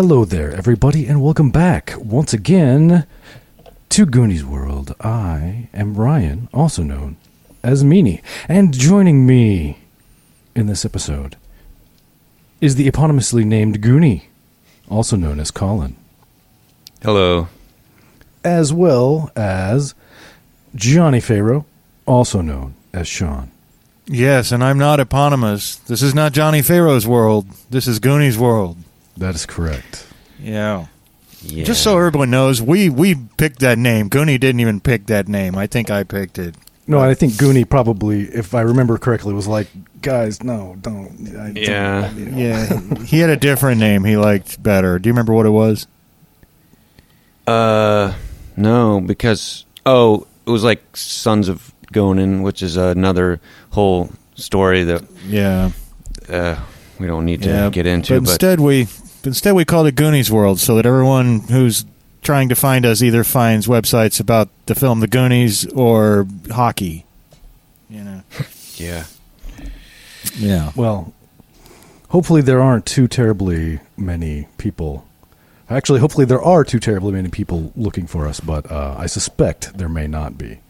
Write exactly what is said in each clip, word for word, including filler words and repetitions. Hello there, everybody, and welcome back once again to Goonies World. I am Ryan, also known as Meanie, and joining me in this episode is the eponymously named Goonie, also known as Colin. Hello. As well as Johnny Farrow, also known as Sean. Yes, and I'm not eponymous. This is not Johnny Farrow's world. This is Goonies World. That is correct. Yeah. yeah. Just so everyone knows, we, we picked that name. Goonie didn't even pick that name. I think I picked it. No, I think Goonie probably, if I remember correctly, was like, guys, no, don't. I, yeah. Don't, you know. Yeah. He had a different name he liked better. Do you remember what it was? Uh, no, because, oh, it was like Sons of Gonin, which is another whole story that... Yeah. Uh, we don't need to yeah, get into it. But instead, but we, instead, we called it Goonies World so that everyone who's trying to find us either finds websites about the film The Goonies or hockey. You know? Yeah. Yeah. Well, hopefully there aren't too terribly many people. Actually, hopefully there are too terribly many people looking for us, but uh, I suspect there may not be.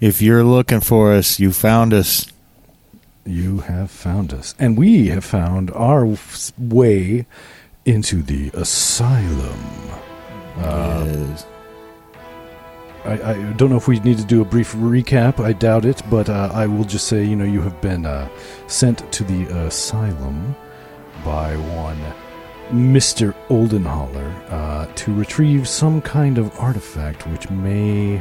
If you're looking for us, you found us. You have found us. And we have found our way into the asylum. Uh, yes. I, I don't know if we need to do a brief recap. I doubt it. But uh, I will just say, you know, you have been uh, sent to the asylum by one Mister Oldenhaller uh, to retrieve some kind of artifact which may...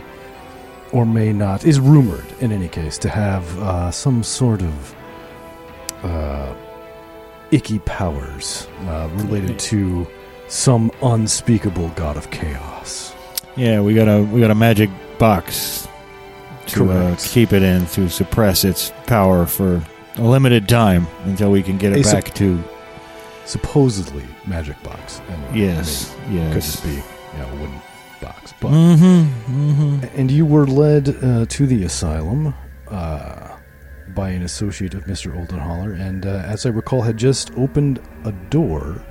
or may not, is rumored, in any case, to have uh, some sort of uh, icky powers uh, related to some unspeakable god of chaos. Yeah, we got a we got a magic box to uh, keep it in, to suppress its power for a limited time until we can get it a back sup- to... Supposedly magic box. Anyway. Yes, I mean, yes. Could it be? Yeah, it wouldn't. Box, but mm-hmm, mm-hmm. And you were led uh, to the asylum uh, by an associate of Mister Oldenhaller, and uh, as I recall, had just opened a door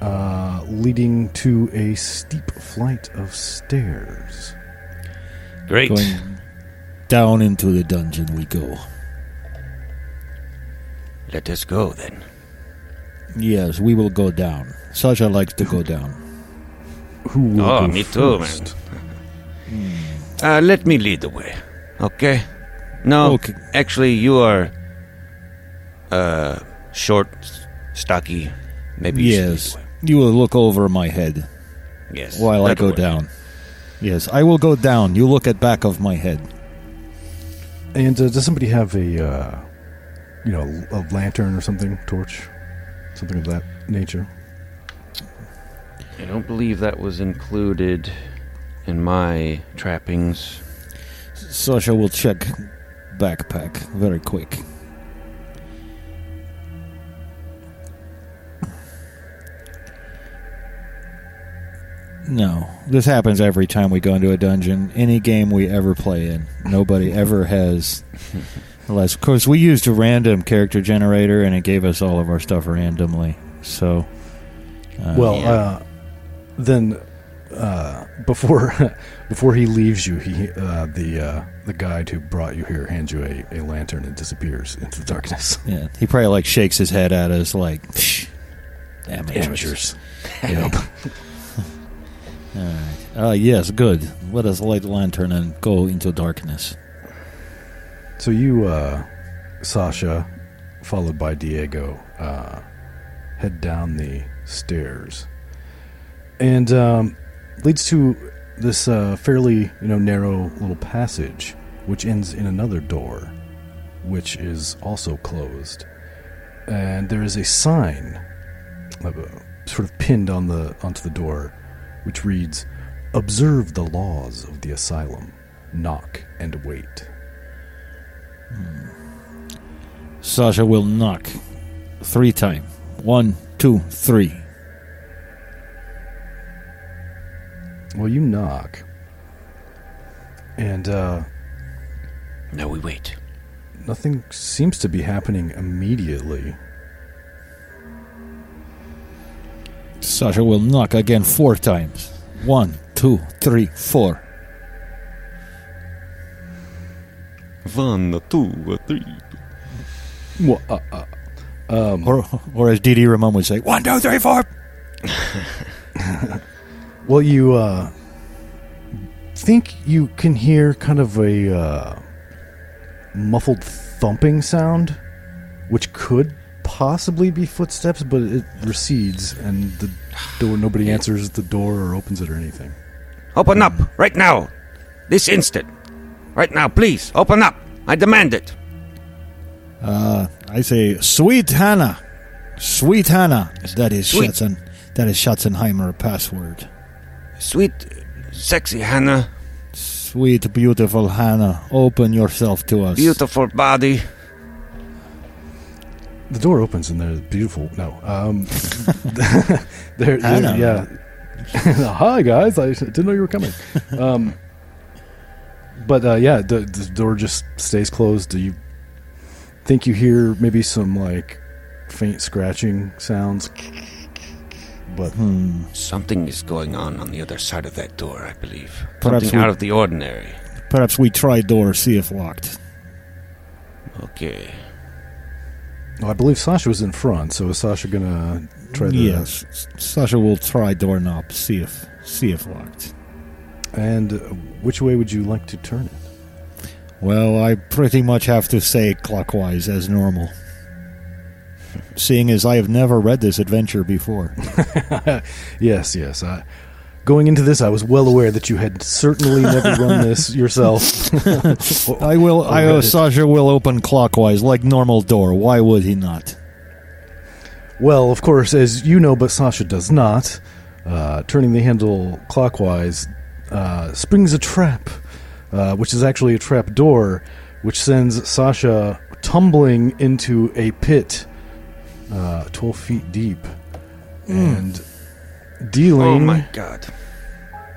uh, leading to a steep flight of stairs. Great. Going down into the dungeon we go. Let us go then. Yes, we will go down. Sasha likes to go down. Who will oh, me first? too, man. Mm. Uh, let me lead the way, okay? No, okay. Actually, you are uh, short, stocky. Maybe yes, you, you will look over my head. Yes, while I go way. down. Yes, I will go down. You look at back of my head. And uh, does somebody have a, uh, you know, a lantern or something, torch, something of that nature? I don't believe that was included in my trappings. Sasha will check backpack very quick. No, this happens every time we go into a dungeon. Any game we ever play in, nobody ever has. Unless, of course, we used a random character generator, and it gave us all of our stuff randomly. So, uh, well. Yeah. Uh, Then, uh, before before he leaves you, he uh, the uh, the guide who brought you here hands you a, a lantern and disappears into the darkness. Yeah, he probably like shakes his head at us like, amateurs. Yep. All right. Ah, uh, yes, good. Let us light the lantern and go into darkness. So you, uh, Sasha, followed by Diego, uh, head down the stairs. And um, leads to this uh, fairly, you know, narrow little passage, which ends in another door, which is also closed. And there is a sign, uh, sort of pinned on the onto the door, which reads, "Observe the laws of the asylum. Knock and wait." Hmm. Sasha will knock three times. One, two, three. Well, you knock. And, uh... now we wait. Nothing seems to be happening immediately. Sasha will knock again four times. One, two, three, four. One, two, three. Well, uh, uh, um, or, or as D D Ramon would say, one, two, three, four. Well, you uh, think you can hear kind of a uh, muffled thumping sound, which could possibly be footsteps, but it recedes, and the door, nobody answers the door or opens it or anything. Open up, right now. This instant. Right now, please, open up. I demand it. Uh, I say, Sweet Hannah. Sweet Hannah. That is Sweet. Schatzen, that is Schutzenheimer password. Sweet, sexy Hannah. Sweet, beautiful Hannah. Open yourself to us. Beautiful body. The door opens and they're beautiful. No. Um, they're, Hannah. They're, yeah. Hi, guys. I didn't know you were coming. Um, but, uh, yeah, the, the door just stays closed. Do you think you hear maybe some, like, faint scratching sounds? But hmm. Something is going on on the other side of that door, I believe. Perhaps something we, out of the ordinary. Perhaps we try door, see if locked. Okay. Well, I believe Sasha was in front, so is Sasha going to try the... Yes, Sasha will try doorknob, see if, see if locked. And which way would you like to turn it? Well, I pretty much have to say clockwise as normal. Seeing as I have never read this adventure before. yes, yes. I, going into this, I was well aware that you had certainly never run this yourself. I will. I, I owe Sasha will open clockwise like normal door. Why would he not? Well, of course, as you know, but Sasha does not. Uh, turning the handle clockwise uh, springs a trap, uh, which is actually a trap door, which sends Sasha tumbling into a pit. Uh, twelve feet deep, mm. and dealing. Oh my god!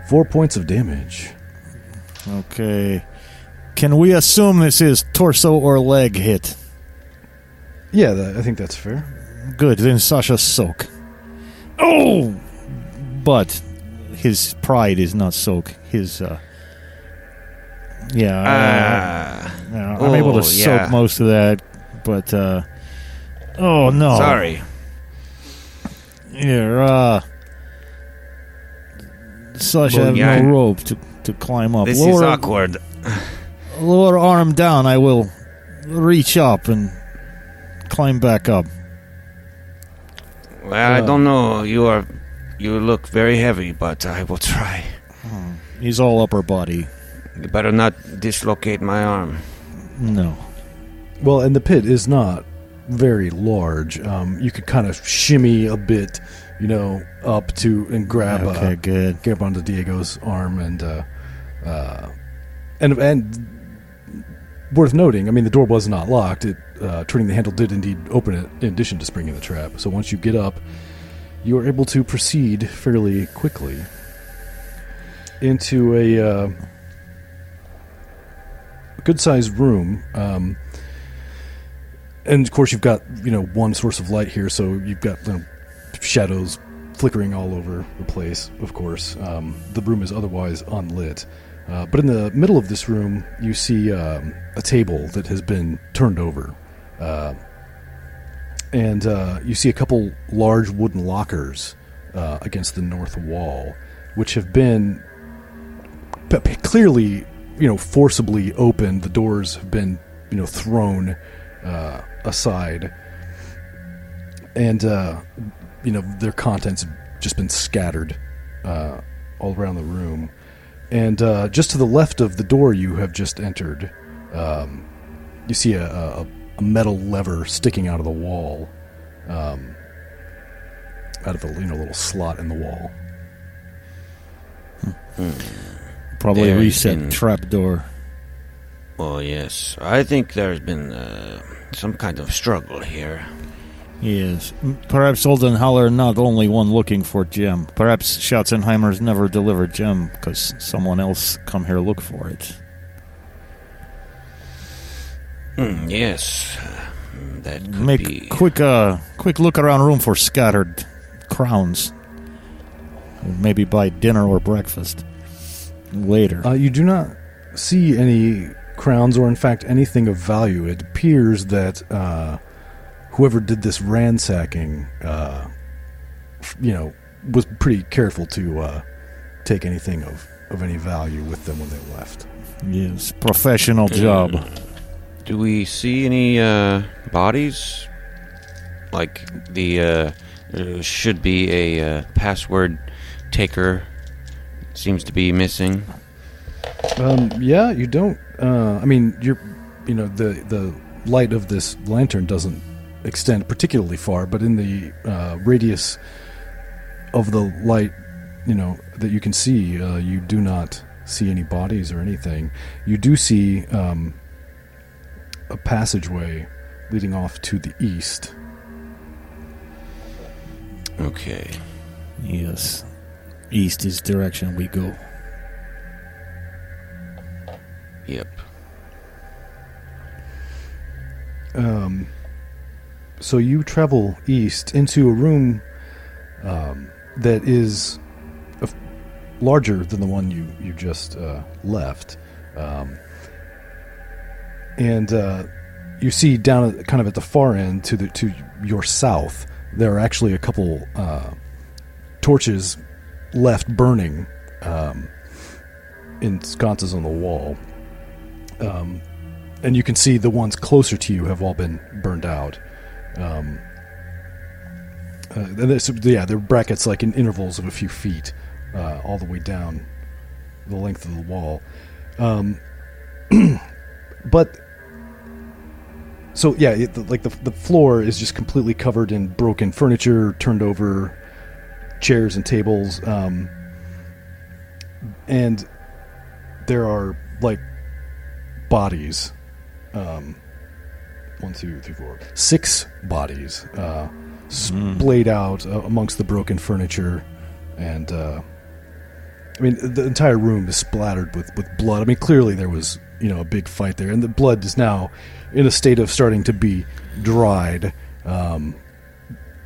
Four points of damage. Okay, can we assume this is torso or leg hit? Yeah, that, I think that's fair. Good. Then Sasha soak. Oh, but his pride is not soak. His, uh, yeah, uh, uh, I'm oh, able to soak yeah. most of that, but. Uh, Oh, no. Sorry. Here, uh... Sasha, I have no rope to, to climb up. This lower, is awkward. Lower arm down, I will reach up and climb back up. Well, uh, I don't know. You are, you look very heavy, but I will try. He's all upper body. You better not dislocate my arm. No. Well, and the pit is not... very large. Um, you could kind of shimmy a bit, you know, up to and grab. Okay, uh, good. Get up onto Diego's arm and, uh, uh, and and worth noting. I mean, the door was not locked. It uh, turning the handle did indeed open it, in addition to springing the trap. So once you get up, you are able to proceed fairly quickly into a uh, good-sized room. Um, And, of course, you've got, you know, one source of light here, so you've got, you know, shadows flickering all over the place, of course. Um, the room is otherwise unlit. Uh, but in the middle of this room, you see um, a table that has been turned over. Uh, and uh, you see a couple large wooden lockers uh, against the north wall, which have been clearly, you know, forcibly opened. The doors have been, you know, thrown Uh, aside, and uh, you know, their contents have just been scattered uh, all around the room, and uh, just to the left of the door you have just entered, um, you see a, a, a metal lever sticking out of the wall, um, out of a you know little slot in the wall. Hmm. Probably a reset in- trap door. Oh, yes. I think there's been uh, some kind of struggle here. Yes. Perhaps Oldenhaller not only one looking for Jim. Perhaps Schutzenheimer's never delivered Jim because someone else come here look for it. Mm, yes. That could Make be... Make quick, uh, quick look around room for scattered crowns. maybe by dinner or breakfast later. Uh, you do not see any crowns or, in fact, anything of value. It appears that uh, whoever did this ransacking, uh, you know, was pretty careful to uh, take anything of, of any value with them when they left. Yes, professional job. Uh, do we see any uh, bodies? Like the uh, there should be a uh, password taker seems to be missing. Um, yeah, you don't. Uh, I mean, you're, you know, the the light of this lantern doesn't extend particularly far, but in the uh, radius of the light, you know, that you can see, uh, you do not see any bodies or anything. You do see um, a passageway leading off to the east. Okay. Yes. East is direction we go. Yep. Um. So you travel east into a room um, that is a f- larger than the one you, you just uh, left. Um, and uh, you see down at, kind of at the far end to the to your south, there are actually a couple uh, torches left burning um, in sconces on the wall. Um, and you can see the ones closer to you have all been burned out. Um, uh, and yeah, there are brackets like in intervals of a few feet uh, all the way down the length of the wall. Um, but... So, yeah, it, like the the floor is just completely covered in broken furniture, turned over chairs and tables. Um, and there are, like, bodies. Um, one, two, three, four. Six bodies uh, splayed mm. out uh, amongst the broken furniture. And, uh, I mean, the entire room is splattered with, with blood. I mean, clearly there was, you know, a big fight there. And the blood is now in a state of starting to be dried, um,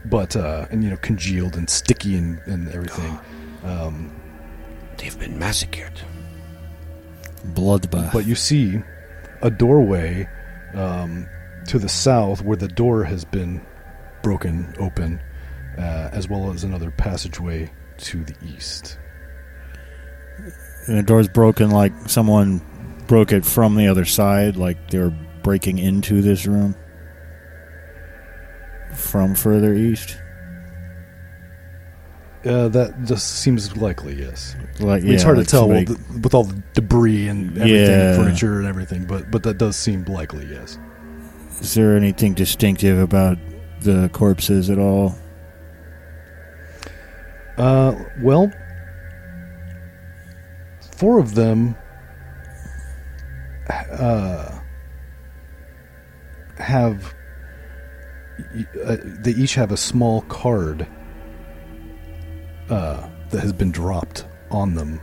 but uh, and you know congealed and sticky and, and everything. Um, They've been massacred. Bloodbath. But you see a doorway um, to the south where the door has been broken open, uh, as well as another passageway to the east. And the door's broken, like someone broke it from the other side, like they were breaking into this room from further east. Uh, that just seems likely, yes. Like, I mean, yeah, it's hard like to tell somebody, well, th- with all the debris and everything, yeah. furniture and everything, but but that does seem likely, yes. Is there anything distinctive about the corpses at all? Uh, well, four of them. Uh. have uh, they each have a small card uh, that has been dropped on them.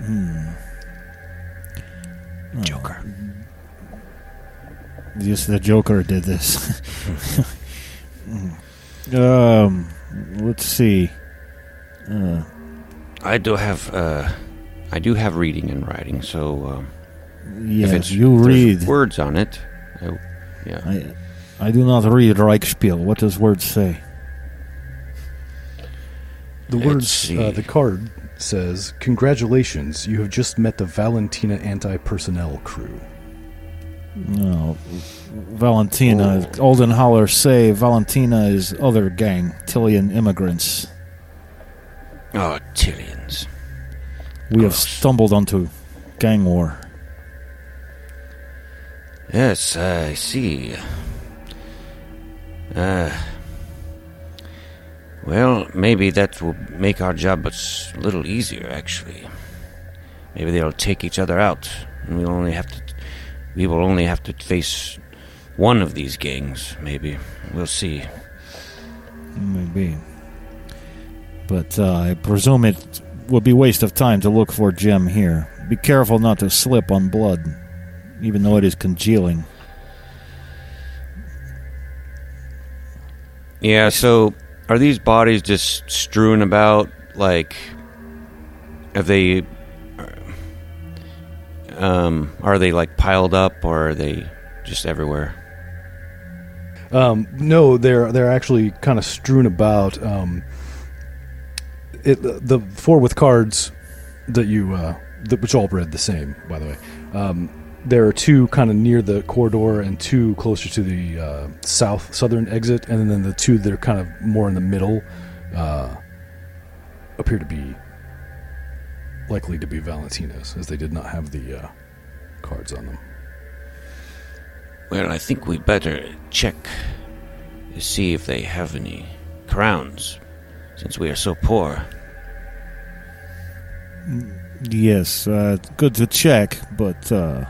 Hmm. Oh. Joker. Yes, the Joker did this. um, let's see. Uh. I do have uh, I do have reading and writing, so um, yes, if it's, you read words on it. I, Yeah. I, I do not read Reichspiel. What does words say? The words, uh, the card says, "Congratulations, you have just met the Valentina anti-personnel crew." No, Valentina. Oh. Oldenhaller say Valentina is other gang, Tilean immigrants. Oh, Tileans. We Gosh. have stumbled onto gang war. Yes, I see. Uh, well, maybe that will make our job a little easier, actually. Maybe they'll take each other out, and we'll only have to, we will only have to face one of these gangs, maybe. We'll see. Maybe. But uh, I presume it would be a waste of time to look for Jim here. Be careful not to slip on blood. Even though it is congealing. Yeah, so are these bodies just strewn about like, have they, um, are they like piled up, or are they just everywhere? Um, no, they're they're actually kind of strewn about. Um, it, the four with cards that you, uh, that, which all read the same, by the way. Um, there are two kind of near the corridor and two closer to the uh, south southern exit, and then the two that are kind of more in the middle uh, appear to be likely to be Valentina's, as they did not have the uh, cards on them. Well, I think we better check to see if they have any crowns, since we are so poor. Yes, uh, good to check, but uh,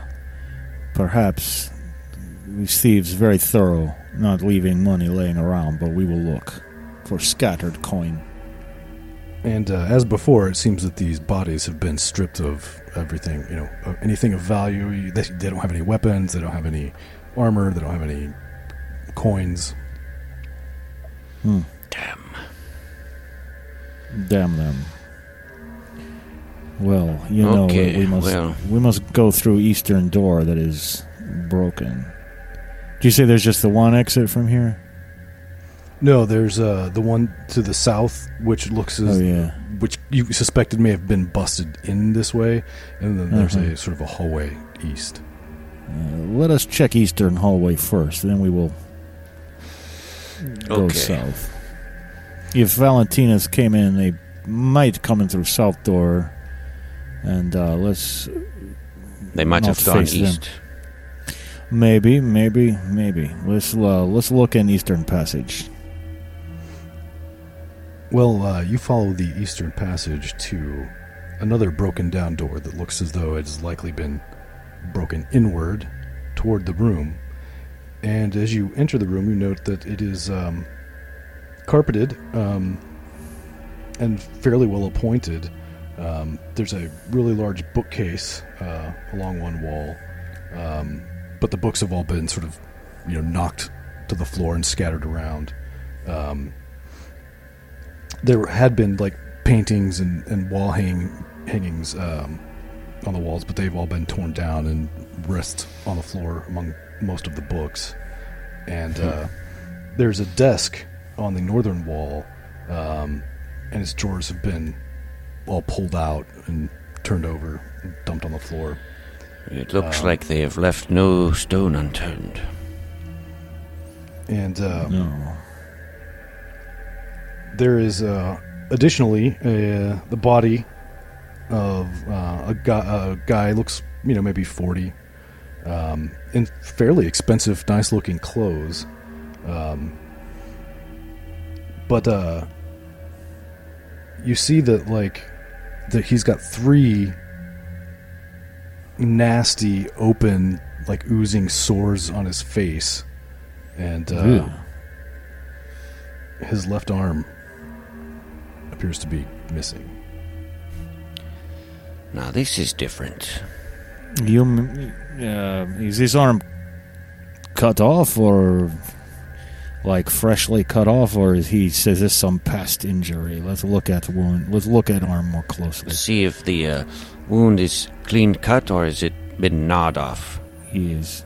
perhaps these thieves very thorough, not leaving money laying around, but we will look for scattered coin. And uh, as before, it seems that these bodies have been stripped of everything, you know, anything of value. They, they don't have any weapons, they don't have any armor, they don't have any coins. Hmm. Damn. Damn them. Well, you know, okay, we must well. we must go through eastern door that is broken. Do you say there's just the one exit from here? No, there's uh, the one to the south, which looks as oh, yeah. which you suspected may have been busted in this way, and then there's uh-huh. a sort of a hallway east. Uh, let us check eastern hallway first, then we will go okay. south. If Valentina's came in, they might come in through south door, and uh, let's. They might have gone east. Them. Maybe, maybe, maybe. Let's uh, let's look in eastern passage. Well, uh, you follow the eastern passage to another broken down door that looks as though it has likely been broken inward toward the room. And as you enter the room, you note that it is um, carpeted um, and fairly well appointed. Um, there's a really large bookcase uh, along one wall, um, but the books have all been sort of, you know, knocked to the floor and scattered around. Um, There had been, like, paintings and, and wall hang, hangings um, on the walls, but they've all been torn down and rest on the floor among most of the books. And uh, there's a desk on the northern wall, um, and its drawers have been all pulled out and turned over and dumped on the floor. It looks um, like they have left no stone unturned. And... Uh, no... There is, uh, additionally, uh, the body of uh, a, guy, a guy, looks, you know, maybe forty, um, in fairly expensive, nice-looking clothes. Um, but uh, you see that, like, that he's got three nasty, open, like, oozing sores on his face. And uh, his left arm appears to be missing. Now this is different. You, uh, is his arm cut off, or like freshly cut off, or is he says this some past injury? Let's look at wound. Let's look at arm more closely. Let's see if the uh, wound is clean cut, or has it been gnawed off? He is.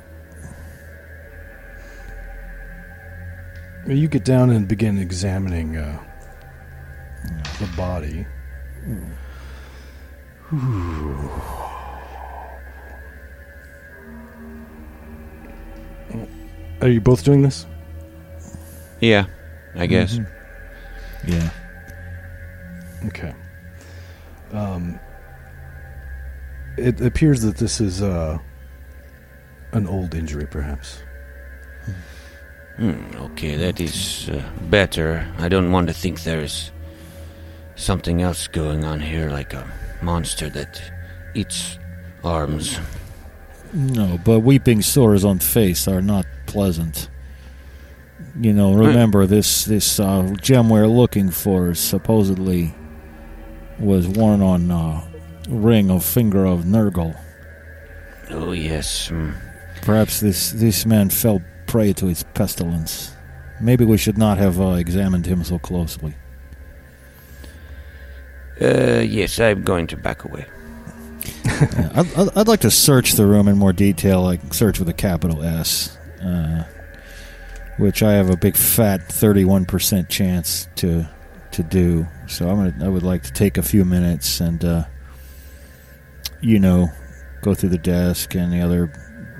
You get down and begin examining uh, the body. Ooh. Are you both doing this? Yeah, I guess. Mm-hmm. Yeah. Okay. Um, it appears that this is uh, an old injury, perhaps. Hmm, okay, that is uh, better. I don't want to think there's something else going on here, like a monster that eats arms. No, but weeping sores on face are not pleasant. You know, remember, right. this, this uh, gem we're looking for supposedly was worn on a ring of finger of Nurgle. Oh, yes. Mm. Perhaps this, this man fell prey to its pestilence. Maybe we should not have uh, examined him so closely. Uh, yes, I'm going to back away. yeah, I'd, I'd like to search the room in more detail, like search with a capital S, uh, which I have a big fat thirty-one percent chance to to do. So I'm gonna, I would like to take a few minutes and, uh, you know, go through the desk and the other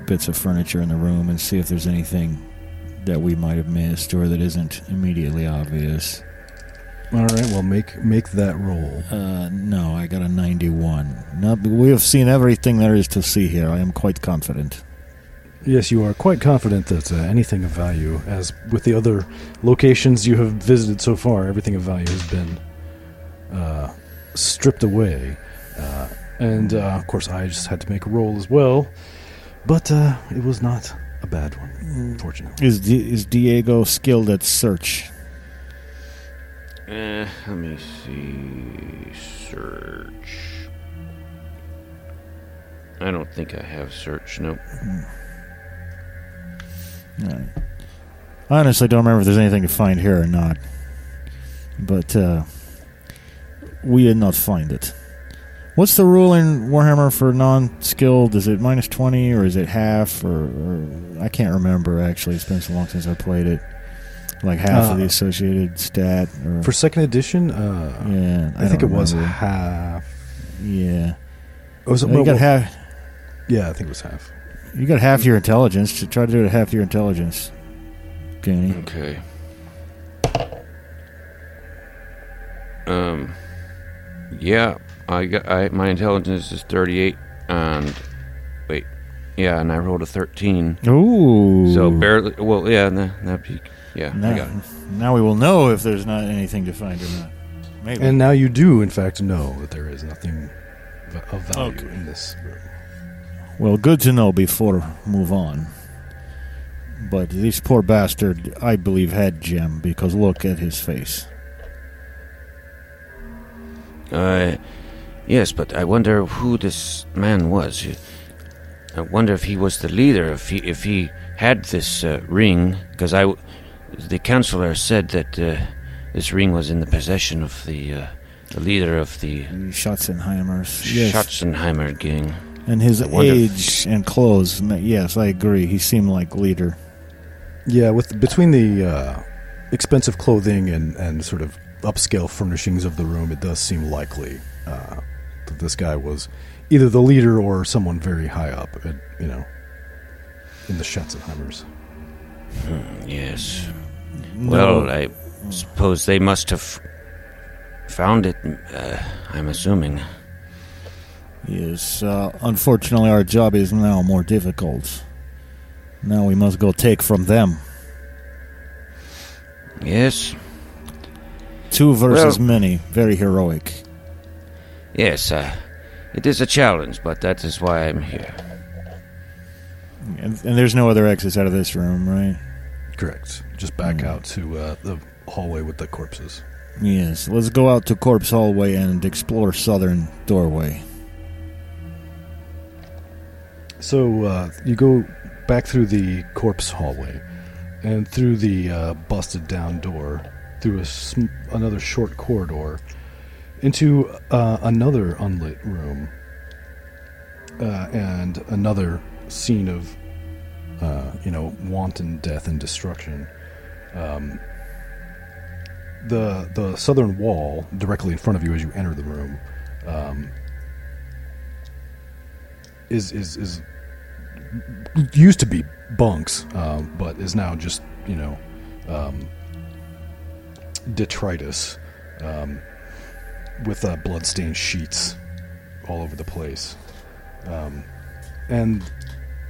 bits of furniture in the room and see if there's anything that we might have missed or that isn't immediately obvious. All right, well, make make that roll. Uh, no, I got a ninety-one. Not, we have seen everything there is to see here. I am quite confident. Yes, you are quite confident that uh, anything of value, as with the other locations you have visited so far, everything of value has been uh, stripped away. Uh, and, uh, of course, I just had to make a roll as well. But uh, it was not a bad one, unfortunately. Is, D- is Diego skilled at search? Uh, let me see. Search. I don't think I have search. Nope. Right. I honestly don't remember if there's anything to find here or not. But uh, we did not find it. What's the rule in Warhammer for non-skilled? Is it minus twenty or is it half? Or, or I can't remember, actually. It's been so long since I played it. Like half uh, of the associated stat? Or for second edition? Uh, yeah. I, I think it remember. was half. Yeah. Oh, so, well, you got well, half. Yeah, I think it was half. You got half your intelligence. Try to do it half your intelligence, Danny. Okay. Um. Yeah, I got. I, my intelligence is thirty-eight, and wait, yeah, and I rolled a thirteen. Ooh. So barely. Well, yeah, that that peak. Yeah, now, I got it. Now we will know if there's not anything to find or not. Maybe. And now you do, in fact, know that there is nothing of value okay. in this room. Well, good to know before move on. But this poor bastard, I believe, had Jim, because look at his face. Uh, yes, but I wonder who this man was. I wonder if he was the leader, if he, if he had this uh, ring, because I... W- The councillor said that uh, this ring was in the possession of the, uh, the leader of the... Schutzenheimers. Yes. Schutzenheimer gang. And his age and clothes, yes, I agree. He seemed like leader. Yeah, with between the uh, expensive clothing and, and sort of upscale furnishings of the room, it does seem likely uh, that this guy was either the leader or someone very high up, at, you know, in the Schutzenheimers. Hmm, yes. No. Well, I suppose they must have found it, uh, I'm assuming. Yes, uh, unfortunately our job is now more difficult. Now we must go take from them. Yes. Two versus well, many, very heroic. Yes, uh, it is a challenge, but that is why I'm here. And, and there's no other exits out of this room, right? Correct. Just back mm. out to uh, the hallway with the corpses. Yes. Let's go out to corpse hallway and explore southern doorway. So uh, you go back through the corpse hallway and through the uh, busted down door, through a sm- another short corridor, into uh, another unlit room uh, and another scene of, uh, you know, wanton death and destruction. Um, the the southern wall, directly in front of you as you enter the room, um, is is is used to be bunks, um, but is now just you know um, detritus um, with uh, bloodstained sheets all over the place, um, and.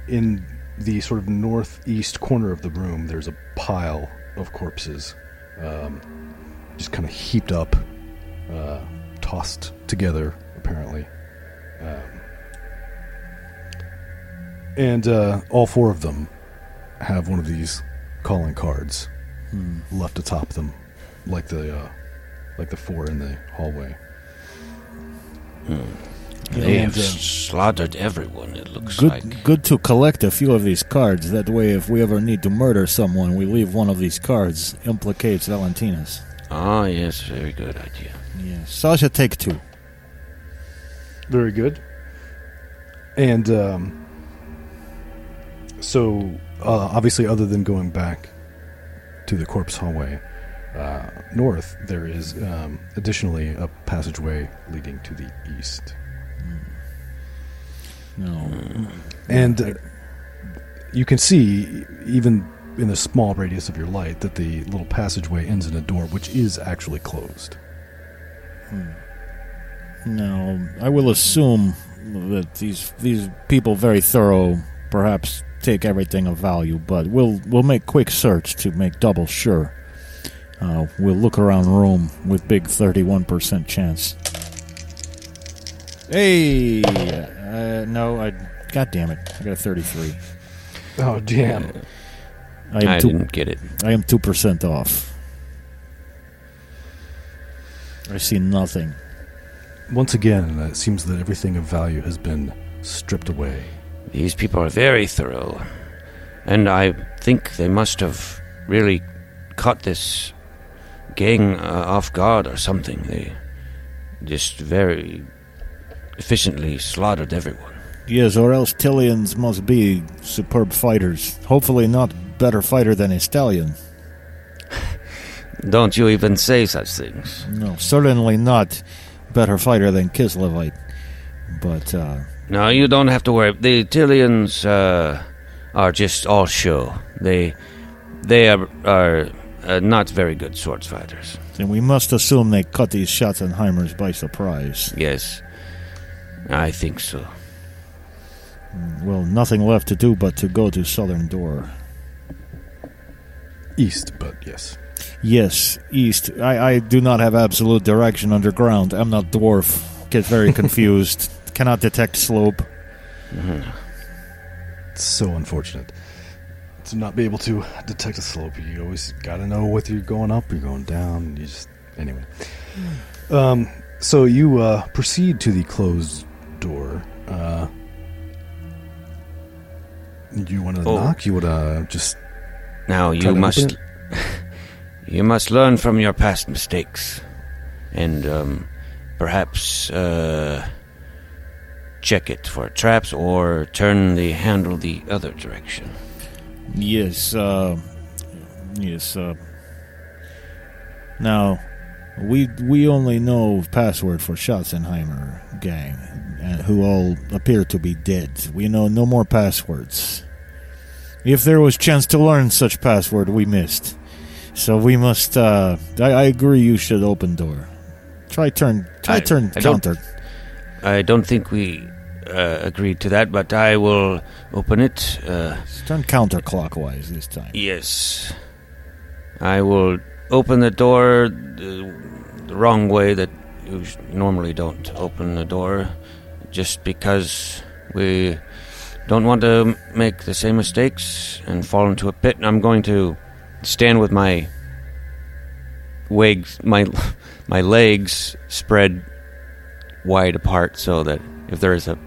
In the sort of northeast corner of the room, there's a pile of corpses, um, just kind of heaped up, uh, tossed together, apparently. Um, and uh, all four of them have one of these calling cards hmm. left atop them, like the uh, like the four in the hallway. Hmm. They have slaughtered everyone, it looks good, like. Good to collect a few of these cards. That way, if we ever need to murder someone, we leave one of these cards. Implicates Valentina's. Ah, yes, very good idea. Yeah. Sasha, take two. Very good. And um, so, uh, obviously, other than going back to the corpse hallway uh, north, there is um, additionally a passageway leading to the east. No. And uh, you can see, even in the small radius of your light, that the little passageway ends in a door, which is actually closed. Now, I will assume that these these people, very thorough, perhaps take everything of value, but we'll we'll make quick search to make double sure. Uh, we'll look around room with big thirty-one percent chance. Hey! Uh, no, I... God damn it. I got a thirty-three. Oh, damn. I, I two, didn't get it. I am two percent off. I see nothing. Once again, it seems that everything of value has been stripped away. These people are very thorough, and I think they must have really caught this gang uh, off guard or something. They just very efficiently slaughtered everyone. Yes, or else Tileans must be superb fighters. Hopefully not better fighter than Estalian. Don't you even say such things. No, certainly not better fighter than Kislevite. But, uh... no, you don't have to worry. The Tileans uh, are just all show. They they are, are uh, not very good sword fighters. And we must assume they caught these Schutzenheimers by surprise. Yes, I think so. Well, nothing left to do but to go to southern door. East, but yes. Yes, east. I, I do not have absolute direction underground. I'm not dwarf. Get very confused. Cannot detect slope. Mm-hmm. It's so unfortunate to not be able to detect a slope. You always gotta know whether you're going up or you're going down. You just anyway. Mm. Um. So you uh, proceed to the closed door. Uh, you want to oh. knock? You would uh, just now. You must. You must learn from your past mistakes, and um, perhaps uh, check it for traps or turn the handle the other direction. Yes. Uh, yes. Uh. Now, we we only know password for Schutzenheimer gang, and who all appear to be dead. We know no more passwords. If there was chance to learn such password, we missed. So we must, uh, I, I agree you should open door. Try turn, try I, turn I counter. Don't, I don't think we uh, agreed to that, but I will open it. Uh, turn counterclockwise this time. Yes. I will open the door the, the wrong way that you normally don't open the door, just because we don't want to make the same mistakes and fall into a pit. I'm going to stand with my legs, my my legs spread wide apart, so that if there is a,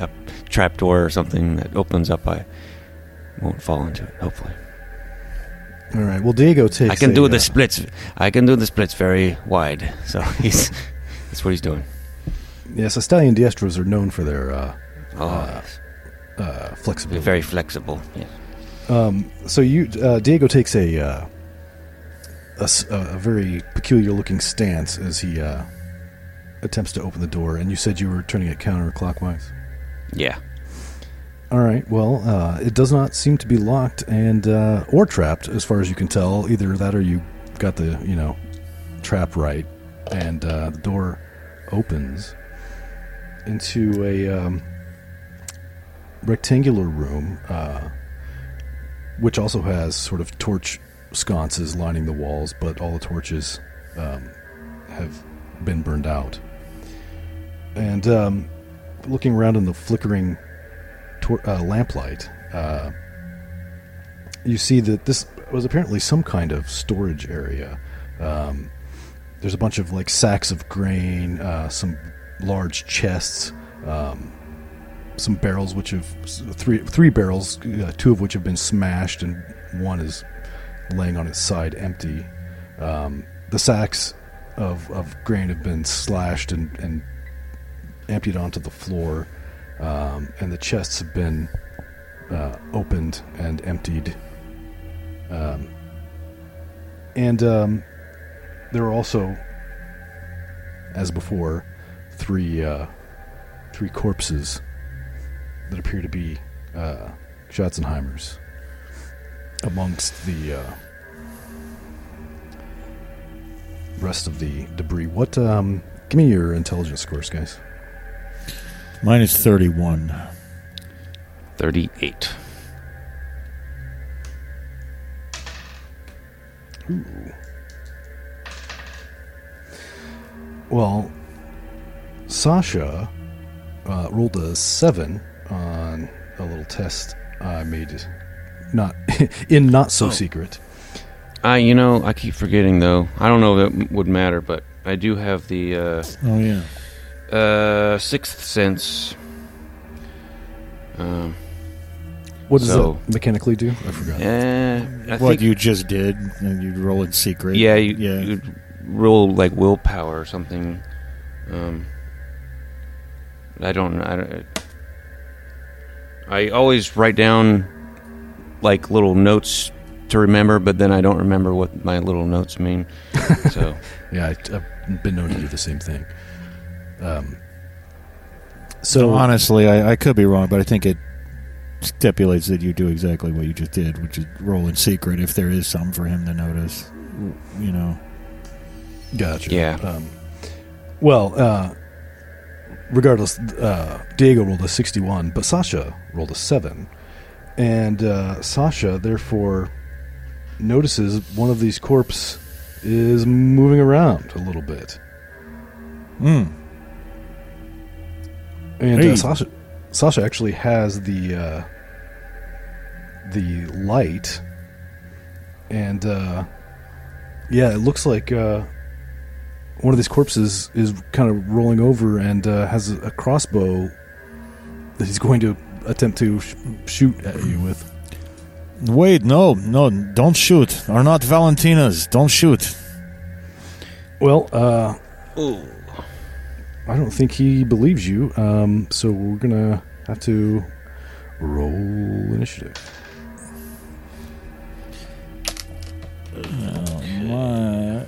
a trapdoor or something that opens up, I won't fall into it. Hopefully. All right. Well, Diego takes. I can a, do the uh, splits. I can do the splits very wide. So he's that's what he's doing. Yes, Estalian Diestros are known for their uh, oh, uh, yes. uh, flexibility. Very flexible. Yes. Um, so you, uh, Diego takes a, uh, a a very peculiar-looking stance as he uh, attempts to open the door, and you said you were turning it counterclockwise? Yeah. All right, well, uh, it does not seem to be locked and uh, or trapped, as far as you can tell. Either that or you got the, you know, trap right, and uh, the door opens into a um, rectangular room, uh which also has sort of torch sconces lining the walls, but all the torches um, have been burned out. And um, looking around in the flickering tor- uh, lamplight, uh, you see that this was apparently some kind of storage area. Um, there's a bunch of like sacks of grain, uh, some large chests, um, some barrels which have three three barrels, uh, two of which have been smashed and one is laying on its side empty. Um, the sacks of, of grain have been slashed and, and emptied onto the floor, um, and the chests have been uh, opened and emptied. Um, and um, there are also, as before, three uh, three corpses that appear to be uh, Schutzenheimers amongst the uh, rest of the debris. What? Um, give me your intelligence scores, guys. Mine is thirty-one. thirty-eight. Ooh. Well, Sasha uh, rolled a seven on a little test I made, not in not so oh. secret. I, you know, I keep forgetting though. I don't know if that would matter, but I do have the uh, oh yeah, uh, sixth sense. Um, what does so, that mechanically do? I forgot. Uh, I what think, you just did, and you'd roll in secret. Yeah, you, yeah. You'd roll like willpower or something. Um, I don't. I don't. I always write down like little notes to remember, but then I don't remember what my little notes mean. So yeah, I, I've been known to do the same thing. Um, so, so honestly, I, I could be wrong, but I think it stipulates that you do exactly what you just did, which is roll in secret if there is something for him to notice. You know. Gotcha. Yeah. Um, well, uh, regardless, uh, Diego rolled a sixty-one, but Sasha rolled a seven. And uh, Sasha, therefore, notices one of these corpses is moving around a little bit. Hmm. And hey. uh, Sasha, Sasha actually has the uh, the light, and uh, yeah, it looks like uh, one of these corpses is kind of rolling over and uh, has a crossbow that he's going to attempt to sh- shoot at you with. Wait, no, no, don't shoot. Are not Valentina's. Don't shoot. Well, uh... Ooh. I don't think he believes you, um, so we're gonna have to roll initiative. Oh, my.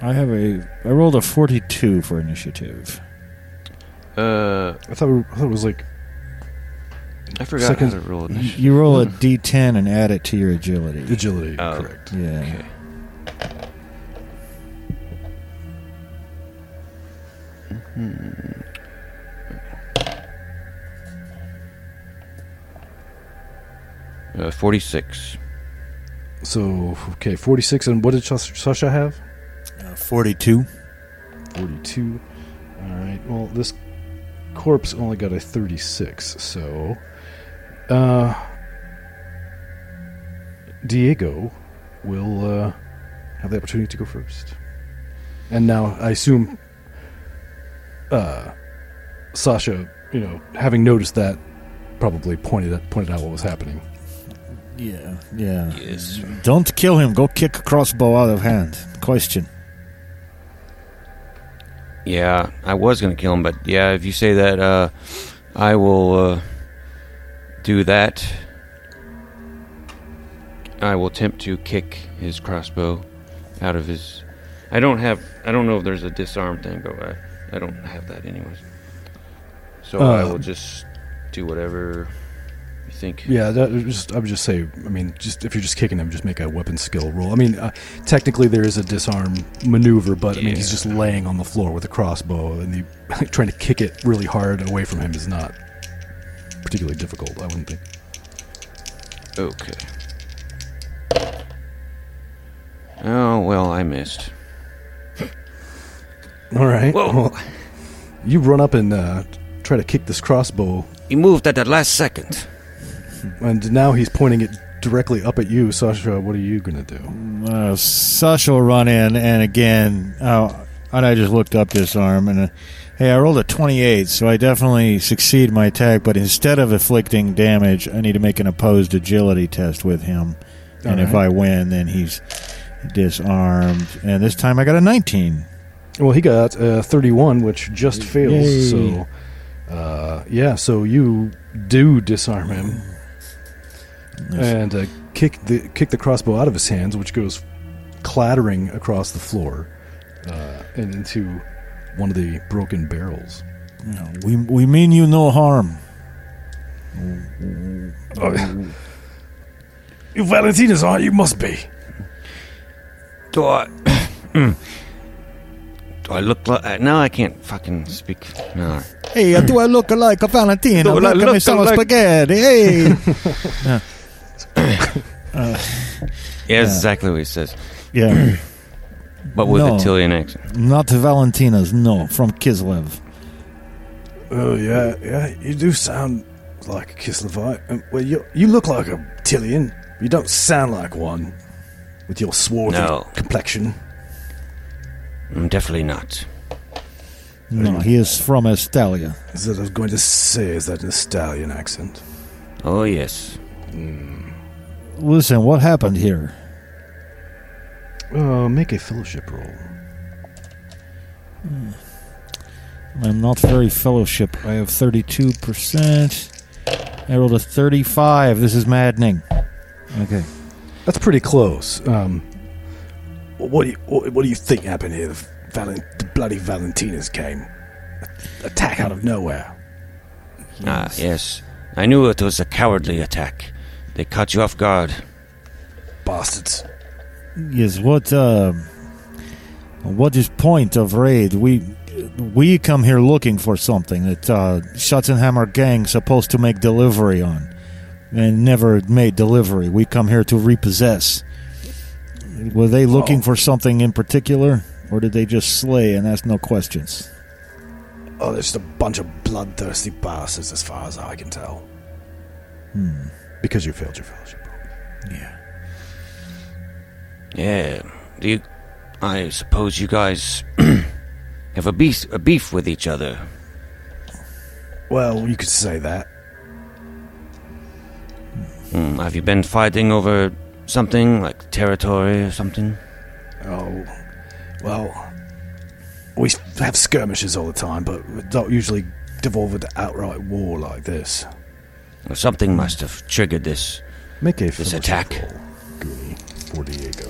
I have a... I rolled a forty-two for initiative. Uh... I thought, we, I thought it was like... I forgot Second, how to roll initiative. You roll a d ten and add it to your agility. Agility, oh, correct. Yeah. Okay. Mm-hmm. Uh, forty-six. So, okay, forty-six. And what did Sasha have? Uh, forty-two. forty-two. All right. Well, this corpse only got a thirty-six, so... Uh, Diego will uh, have the opportunity to go first. And now I assume uh, Sasha, you know, having noticed that, probably pointed at, pointed out what was happening. Yeah, yeah. Yes. Don't kill him. Go kick a crossbow out of hand. Question. Yeah, I was going to kill him, but yeah, if you say that, uh, I will... Uh, do that. I will attempt to kick his crossbow out of his... I don't have... I don't know if there's a disarm thing, but I, I don't have that anyways. So uh, I will just do whatever you think. Yeah, that, just, I would just say, I mean, just if you're just kicking him, just make a weapon skill roll. I mean, uh, technically there is a disarm maneuver, but yeah. I mean, he's just laying on the floor with a crossbow, and the, trying to kick it really hard away from him is not... particularly difficult, I wouldn't think. Okay. Oh, well, I missed. All right. Whoa. Well, you run up and uh, try to kick this crossbow. He moved at the last second. And now he's pointing it directly up at you. Sasha, what are you going to do? Uh, Sasha will run in, and again, oh, and I just looked up this arm, and... Uh, hey, I rolled a twenty-eight, so I definitely succeed my attack, but instead of inflicting damage, I need to make an opposed agility test with him. All and right. If I win, then he's disarmed, and this time I got a nineteen. Well, he got uh, thirty-one, which just fails. Yay. So, uh, yeah, so you do disarm him, nice. and uh, kick the kick the crossbow out of his hands, which goes clattering across the floor uh, and into one of the broken barrels. No, we we mean you no harm. Oh, yeah. You Valentinas aren't you? Must be. Do I? Do I look like? No, I can't fucking speak. No. Hey, uh, do I look like a Valentina? Do I look like a spaghetti? Hey. uh, yeah, that's yeah. exactly what he says. Yeah, but with no, a Tilean accent. Not Valentinas. No, from Kislev. Oh yeah, yeah. You do sound like a Kislevite. Well, you you look like a Tilean. You don't sound like one with your swarthy no. complexion. I'm definitely not. No, he is from Estalia. Is that I was going to say? Is that an Estalian accent? Oh yes. Mm. Listen, what happened here? Uh, make a fellowship roll. Mm. I'm not very fellowship. I have thirty-two percent. I rolled a thirty-five. This is maddening. Okay. That's pretty close. Um, what, do you, what, what do you think happened here? The, Valen, the bloody Valentinas came. Attack out of nowhere. Ah, yes. I knew it was a cowardly attack. They caught you off guard. Bastards. Yes, what, uh, what is point of raid? We... We come here looking for something that uh, Schutzenheimer gang supposed to make delivery on, and never made delivery. We come here to repossess. Were they looking oh. for something in particular, or did they just slay and ask no questions? Oh, there's just a bunch of bloodthirsty bastards, as far as I can tell. Hmm. Because you failed your fellowship. Yeah. Yeah. Do you? I suppose you guys. Have a beef, a beef with each other. Well, you could say that. Mm, have you been fighting over something, like territory or something? Oh, well, we have skirmishes all the time, but we don't usually devolve into outright war like this. Well, something must have triggered this. Make a this attack. Goonie for Diego.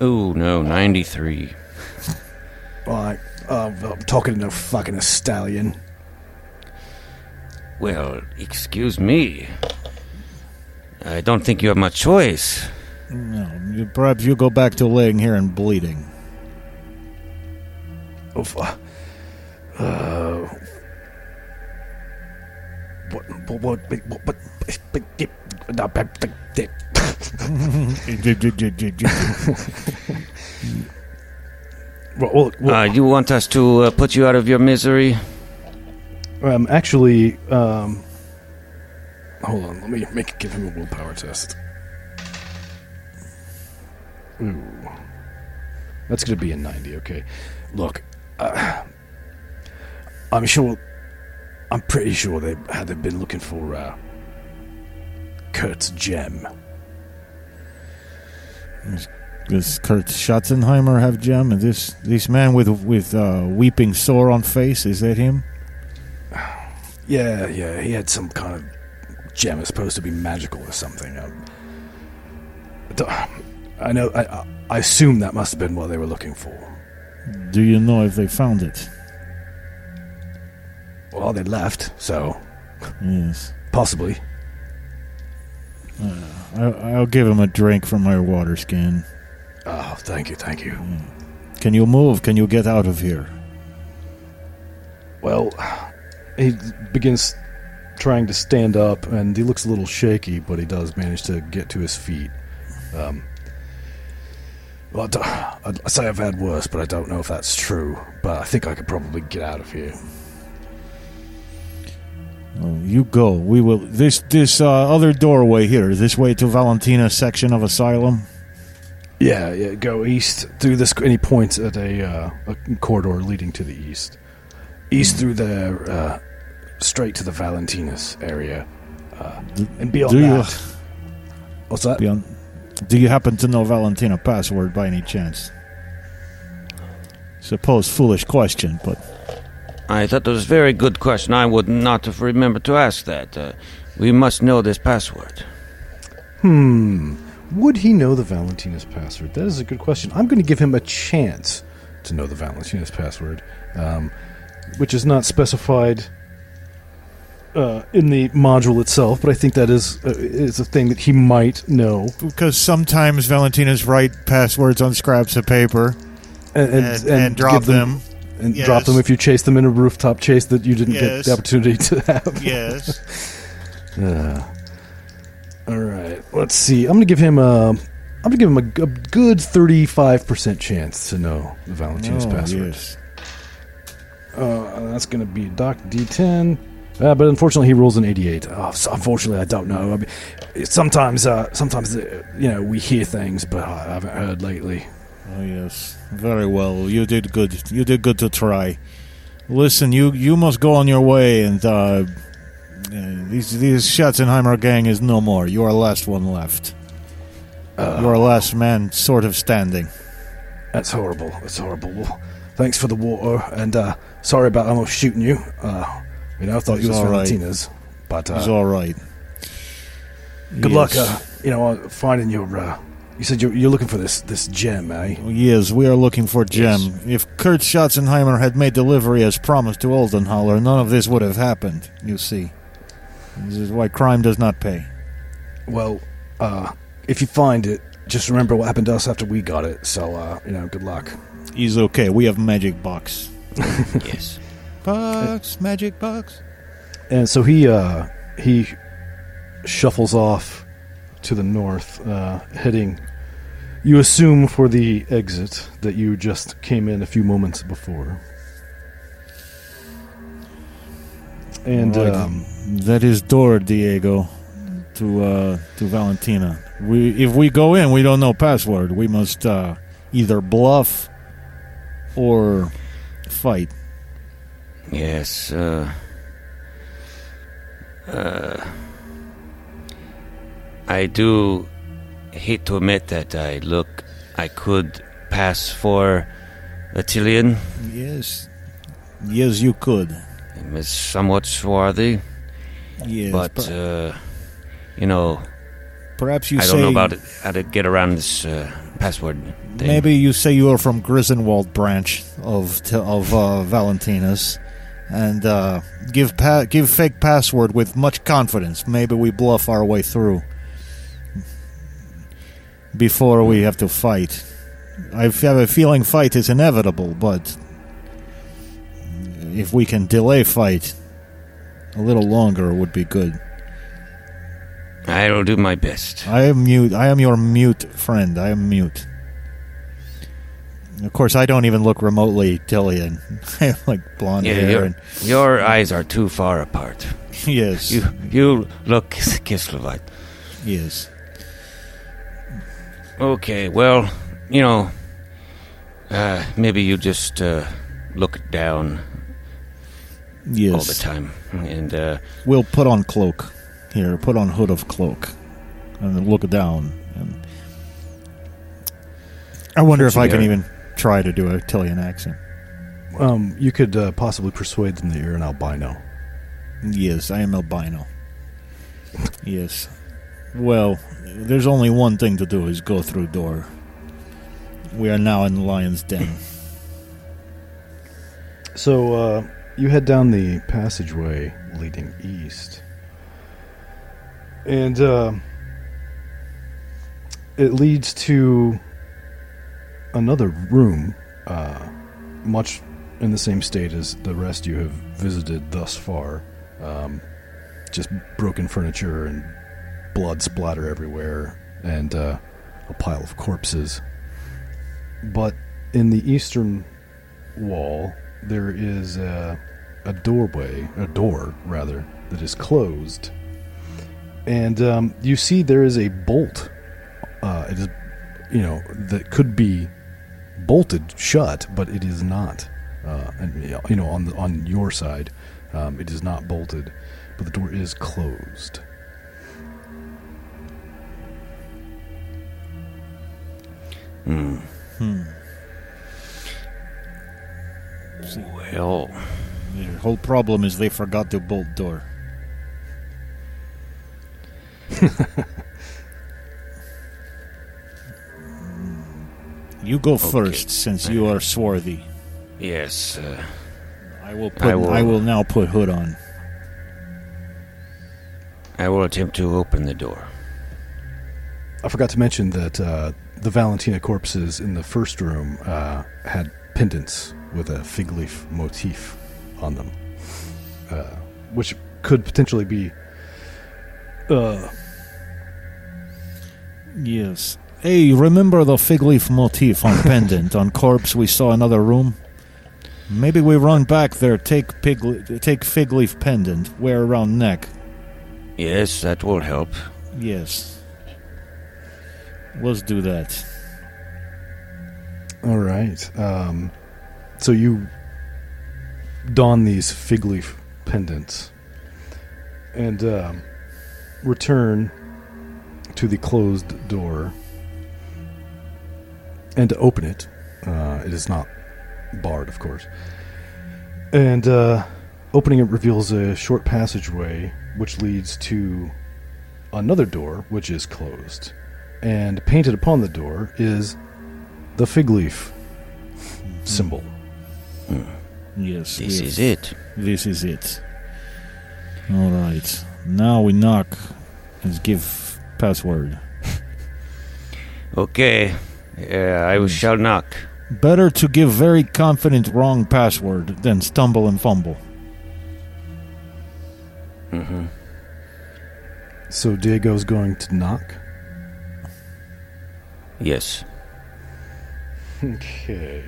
Oh no, ninety-three. Like, uh, I'm talking to no fucking Estalian. Well, excuse me. I don't think you have much choice. No, perhaps you go back to laying here and bleeding. Oh, uh, uh, what, what, what, what, what, Well, well, uh, you want us to uh, put you out of your misery? Um, actually, um, hold on. Let me make give him a willpower test. Ooh, that's going to be a ninety. Okay, look, uh, I'm sure. I'm pretty sure they had they been looking for uh, Kurt's gem. Mm. Does Kurt Schutzenheimer have gem? And this this man with with uh, weeping sore on face, is that him? Yeah, yeah, he had some kind of gem. It's supposed to be magical or something. Um, I know. I, I assume that must have been what they were looking for. Do you know if they found it? Well, they left, so yes, possibly. Uh, I, I'll give him a drink from my water skin. Oh, thank you, thank you. Can you move? Can you get out of here? Well, he begins trying to stand up, and he looks a little shaky, but he does manage to get to his feet. Um, well, I say I've had worse, but I don't know if that's true. But I think I could probably get out of here. Oh, you go. We will. This this uh, other doorway here. This way to Valentina's section of asylum. Yeah, yeah, go east through this, and he points at a, uh, a corridor leading to the east. East through there, uh, straight to the Valentinas area. Uh, and beyond do that... You, what's that? Beyond, Do you happen to know Valentina's password by any chance? Suppose foolish question, but... I thought it was a very good question. I would not have remembered to ask that. Uh, we must know this password. Hmm. Would he know the Valentina's password? That is a good question. I'm going to give him a chance to know the Valentina's password, um, which is not specified uh, in the module itself, but I think that is uh, is a thing that he might know. Because sometimes Valentina's write passwords on scraps of paper and, and, and, and drop them. them. And yes. Drop them if you chase them in a rooftop chase that you didn't yes. get the opportunity to have. Yes. uh, all right. Let's see. I'm gonna give him a. I'm gonna give him a, a good thirty-five percent chance to know the Valentina's oh, password. Yes. Uh, that's gonna be Doc D ten. Uh, but unfortunately, he rolls an eighty-eight. Oh, so unfortunately, I don't know. I mean, sometimes, uh, sometimes uh, you know, we hear things, but I haven't heard lately. Oh, yes. Very well. You did good. You did good to try. Listen, you, you must go on your way, and uh, these, these Schutzenheimer gang is no more. You are last one left. Uh, you are last man sort of standing. That's horrible. That's horrible. Well, thanks for the water, and uh, sorry about almost shooting you. Uh, you know, I thought you was Valentina's. Right. But, uh, it's all right. Good yes. luck, uh, you know, finding your... Uh, You said you're, you're looking for this, this gem, eh? Yes, we are looking for gem. Yes. If Kurt Schutzenheimer had made delivery as promised to Oldenhaller, none of this would have happened, you see. This is why crime does not pay. Well, uh, if you find it, just remember what happened to us after we got it. So, uh, you know, good luck. He's okay. We have magic box. Yes. Box, magic box. And so he, uh, he shuffles off to the north, uh, heading... You assume for the exit that you just came in a few moments before. And right. um, that is door, Diego, to uh, to Valentina. We if we go in, we don't know password. We must uh, either bluff or fight. Yes. Uh, uh, I do. Hate to admit that I look, I could pass for a Tilean. Yes. Yes, you could. It's somewhat swarthy. Yes. But, per- uh, you know, perhaps you I say don't know about it, how to get around this uh, password thing. Maybe you say you are from Grissenwald branch of of uh, Valentina's and uh, give pa- give fake password with much confidence. Maybe we bluff our way through. Before we have to fight. I have a feeling fight is inevitable, but if we can delay fight a little longer would be good. I will do my best. I am mute. I am your mute friend. I am mute. Of course, I don't even look remotely Tilean. I have like blonde yeah, hair. Your, and, your eyes are too far apart. Yes. You, you look Kislevite. Yes. Okay, well, you know, uh, maybe you just uh, look down yes. all the time. and uh, We'll put on cloak here, put on hood of cloak, and then look down. And I wonder if I can even try to do a Tilean accent. Um, you could uh, possibly persuade them that you're an albino. Yes, I am albino. Yes. Well, there's only one thing to do is go through door. We are now in the lion's den. So uh, you head down the passageway leading east. And uh, it leads to another room, uh, much in the same state as the rest you have visited thus far. Um, just broken furniture and blood splatter everywhere, and uh, a pile of corpses. But in the eastern wall, there is a, a doorway, a door, rather, that is closed. And um, you see there is a bolt. Uh, it is, you know, that could be bolted shut, but it is not. Uh, and, you know, on the, on your side, um, it is not bolted, but the door is closed. Hmm. Hmm. See, well, their whole problem is they forgot to bolt door. You go okay. first, since you are swarthy. Yes. Uh, I will. Put, I will. I will now put hood on. I will attempt to open the door. I forgot to mention that uh, the Valentina corpses in the first room uh, had pendants with a fig leaf motif on them, uh, which could potentially be. Uh, yes. Hey, remember the fig leaf motif on pendant on corpse we saw another room? Maybe we run back there, take pig, li- take fig leaf pendant, wear around neck. Yes, that will help. Yes. Let's do that. All right. Um, so you don these fig leaf pendants and um, return to the closed door. And to open it, uh, it is not barred, of course. And uh, opening it reveals a short passageway, which leads to another door, which is closed. And painted upon the door is the fig leaf mm-hmm. symbol. Mm. Yes. This is it. This is it. All right. Now we knock and give password. Okay. Yeah, I shall knock. Better to give very confident wrong password than stumble and fumble. Mm-hmm. So Diego's going to knock? Yes. Okay.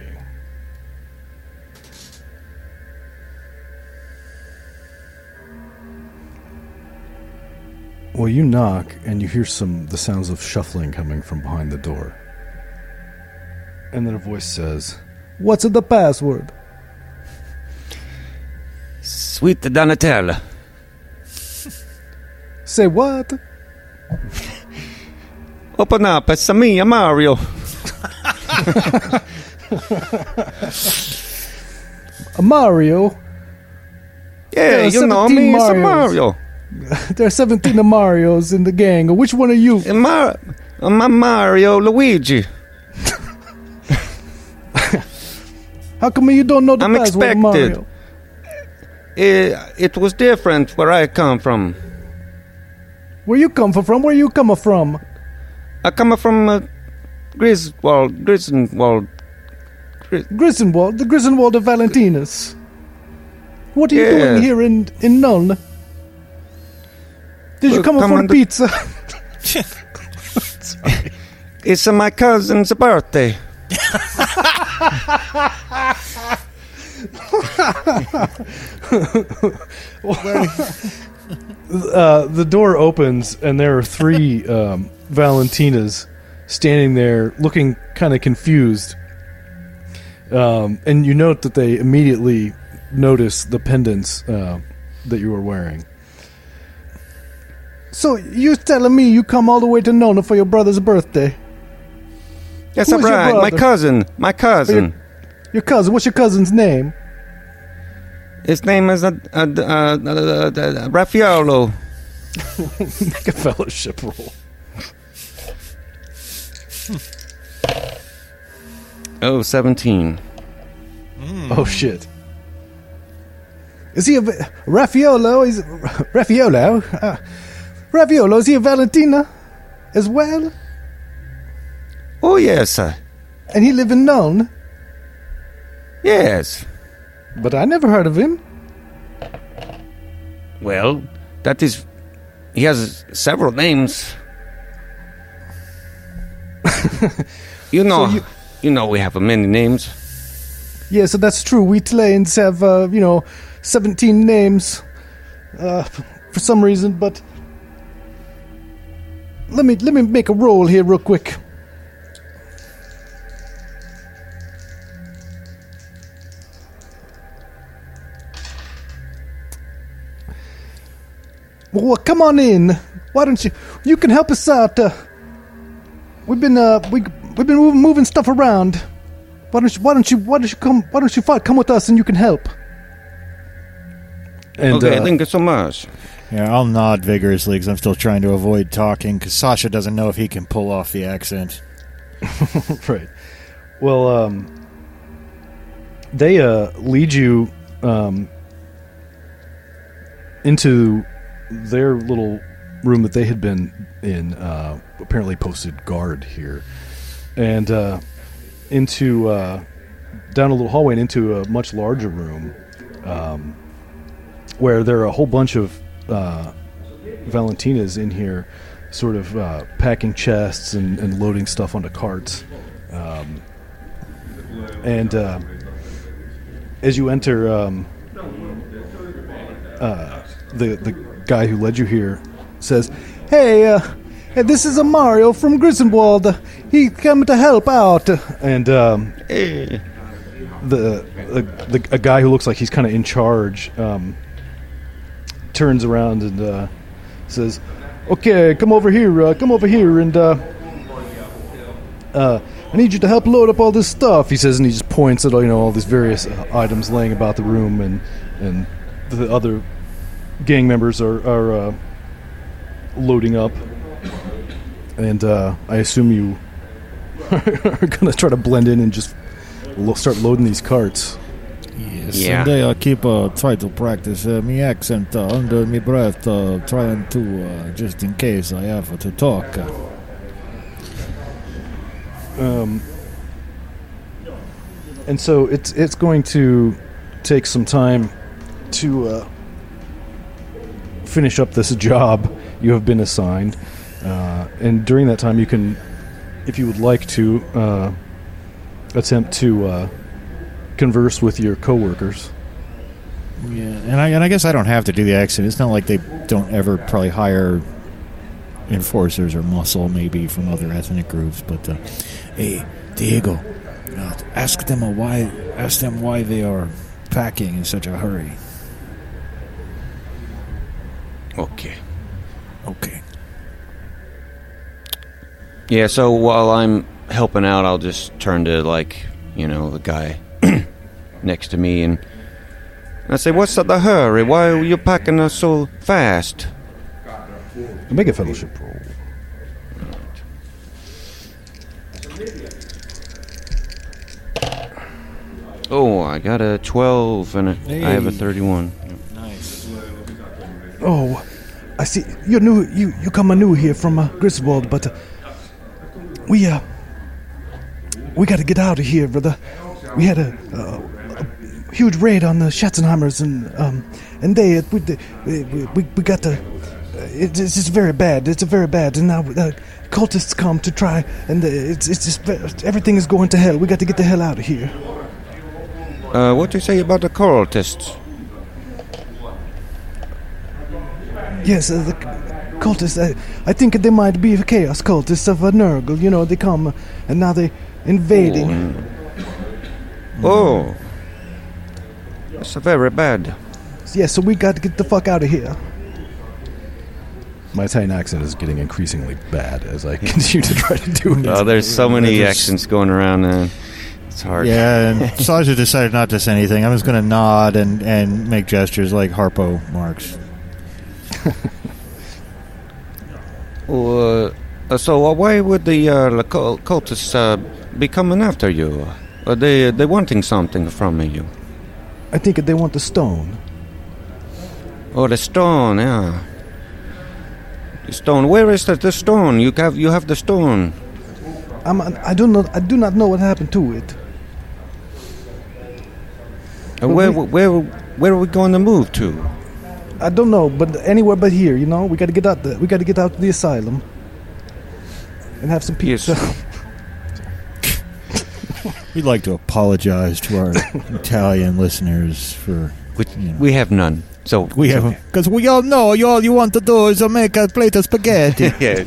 Well, you knock, and you hear some the sounds of shuffling coming from behind the door. And then a voice says, "What's the password?" Sweet Donatella. Say what? Open up, it's me, I'm Mario. Mario? Yeah, you know me, it's Mario. There are seventeen Marios in the gang. Which one are you? I'm Mar- Mario Luigi. How come you don't know the I'm password, expected. Mario? It, it was different where I come from. Where you come from? Where you come from? I come from uh, Grissenwald, Grissenwald. Gris- Grissenwald, the Grissenwald of Valentinas. What are yeah. you doing here in, in Nuln? Did well, you come, come for the pizza? Sorry. It's uh, my cousin's birthday. uh, the door opens and there are three um, Valentinas standing there looking kind of confused, um, and you note that they immediately notice the pendants uh, that you were wearing. So you're telling me you come all the way to Nona for your brother's birthday? Yes, I'm right. My cousin. My cousin. Your, your cousin. What's your cousin's name? His name is uh, uh, uh, uh, uh, Raffaello. Make a fellowship roll. Oh, seventeen. Mm. Oh, shit. Is he a... Raffaello is... Raffaello? Uh, Raffaello, is he a Valentina as well? Oh, yes. And he live in Nuln? Yes. But I never heard of him. Well, that is... He has several names. you know, so you, you know we have many names. Yeah, so that's true. We Tileans have, uh, you know, seventeen names uh, for some reason, but... Let me, let me make a roll here real quick. Well, come on in. Why don't you... You can help us out. Uh, we've been... Uh, we we've been moving, moving stuff around. Why don't you? Why don't you? Why don't you come? Why don't you fight? Come with us, and you can help. And, okay, uh, thank you so much. Yeah, I'll nod vigorously because I'm still trying to avoid talking because Sasha doesn't know if he can pull off the accent. Right. Well, um, they uh, lead you um, into their little room that they had been in, uh, apparently posted guard here, and uh, into uh, down a little hallway and into a much larger room um, where there are a whole bunch of uh, Valentinas in here, sort of uh, packing chests and, and loading stuff onto carts. Um, and uh, as you enter, um, uh, the the guy who led you here says, "Hey, uh, hey, this is Mario from Grissenwald. Uh, he come to help out." And um, the, the, the a guy who looks like he's kind of in charge um, turns around and uh, says, "Okay, come over here. Uh, come over here and." Uh, uh, I need you to help load up all this stuff," he says, and he just points at you know all these various uh, items laying about the room, and and the other gang members are are uh, loading up. And uh, I assume you are gonna try to blend in and just lo- start loading these carts. Yes, yeah. And I uh, keep uh, try to practice uh, my accent uh, under my breath, uh, trying to uh, just in case I have to talk. Uh, Um, and so it's it's going to take some time to uh, finish up this job you have been assigned, uh, and during that time you can, if you would like to, uh, attempt to uh, converse with your coworkers. Yeah, and I and I guess I don't have to do the accent. It's not like they don't ever probably hire enforcers or muscle maybe from other ethnic groups, but uh, hey Diego, uh, ask them a why ask them why they are packing in such a hurry. Okay okay Yeah, so while I'm helping out, I'll just turn to, like, you know, the guy next to me, and I say, "What's the hurry? Why are you packing us so fast?" Make a fellowship roll. Oh, I got a twelve and a, hey. I have a thirty-one. Nice. Oh, I see. You're new. You you come new here from uh, Griswold, but uh, we uh we got to get out of here, brother. We had a, uh, a huge raid on the Schutzenheimers, and um and they we we we, we got to. It's just very bad. It's very bad. And now uh, cultists come to try, and it's it's just everything is going to hell. We got to get the hell out of here. Uh, what do you say about the cultists? Yes, uh, the cultists. Uh, I think they might be the chaos cultists of uh, Nurgle. You know, they come uh, and now they invading. Oh. oh, that's very bad. Yes, yeah, so we got to get the fuck out of here. My Italian accent is getting increasingly bad as I continue to try to do it. Oh, there's so many just, accents going around, and it's hard. Yeah, and Sasha decided not to say anything. I'm just going to nod and, and make gestures like Harpo marks. uh, so uh, why would the uh, cultists uh, be coming after you? Are they, they wanting something from you? I think they want the stone. Oh, the stone, yeah. The stone. Where is that? The stone. You have. You have the stone. I'm, I do not. I do not know what happened to it. And where, we, where, where are we going to move to? I don't know, but anywhere but here. You know, we got to get out. The, we got to get out to the asylum and have some pizza. Yes. We'd like to apologize to our Italian listeners for. Which, you know. We have none. So we have, because we all know you all you want to do is uh, make a plate of spaghetti. Yeah,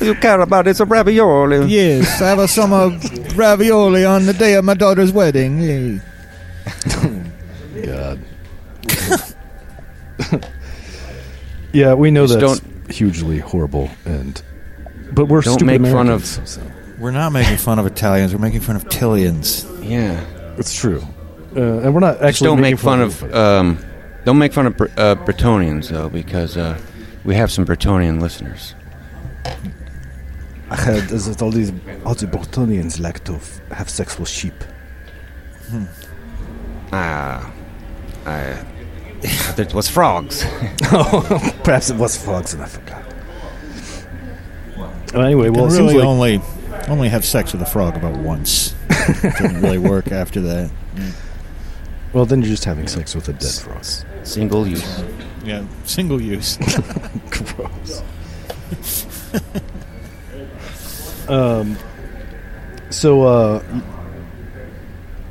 you care about it's a ravioli. Yes, I have a summer ravioli on the day of my daughter's wedding. Yay. God. Yeah, we know just that's hugely horrible, and but we're don't stupid make Americans, fun of. So. We're not making fun of Italians. We're making fun of Tileans. Yeah, it's true. Uh, and we're not actually Just don't making make fun, fun of. of um, don't make fun of uh, Bretonians though, because uh, we have some Bretonian listeners. I heard that all these all the Bretonians like to f- have sex with sheep. Hmm. Ah, I. It was frogs. Oh, perhaps it was frogs, and I forgot. Well, anyway, well, it seems really like only only have sex with a frog about once. It didn't really work after that. Mm. Well, then you're just having sex with a dead frog. S- single use. Yeah, single use. Gross. um. So, uh,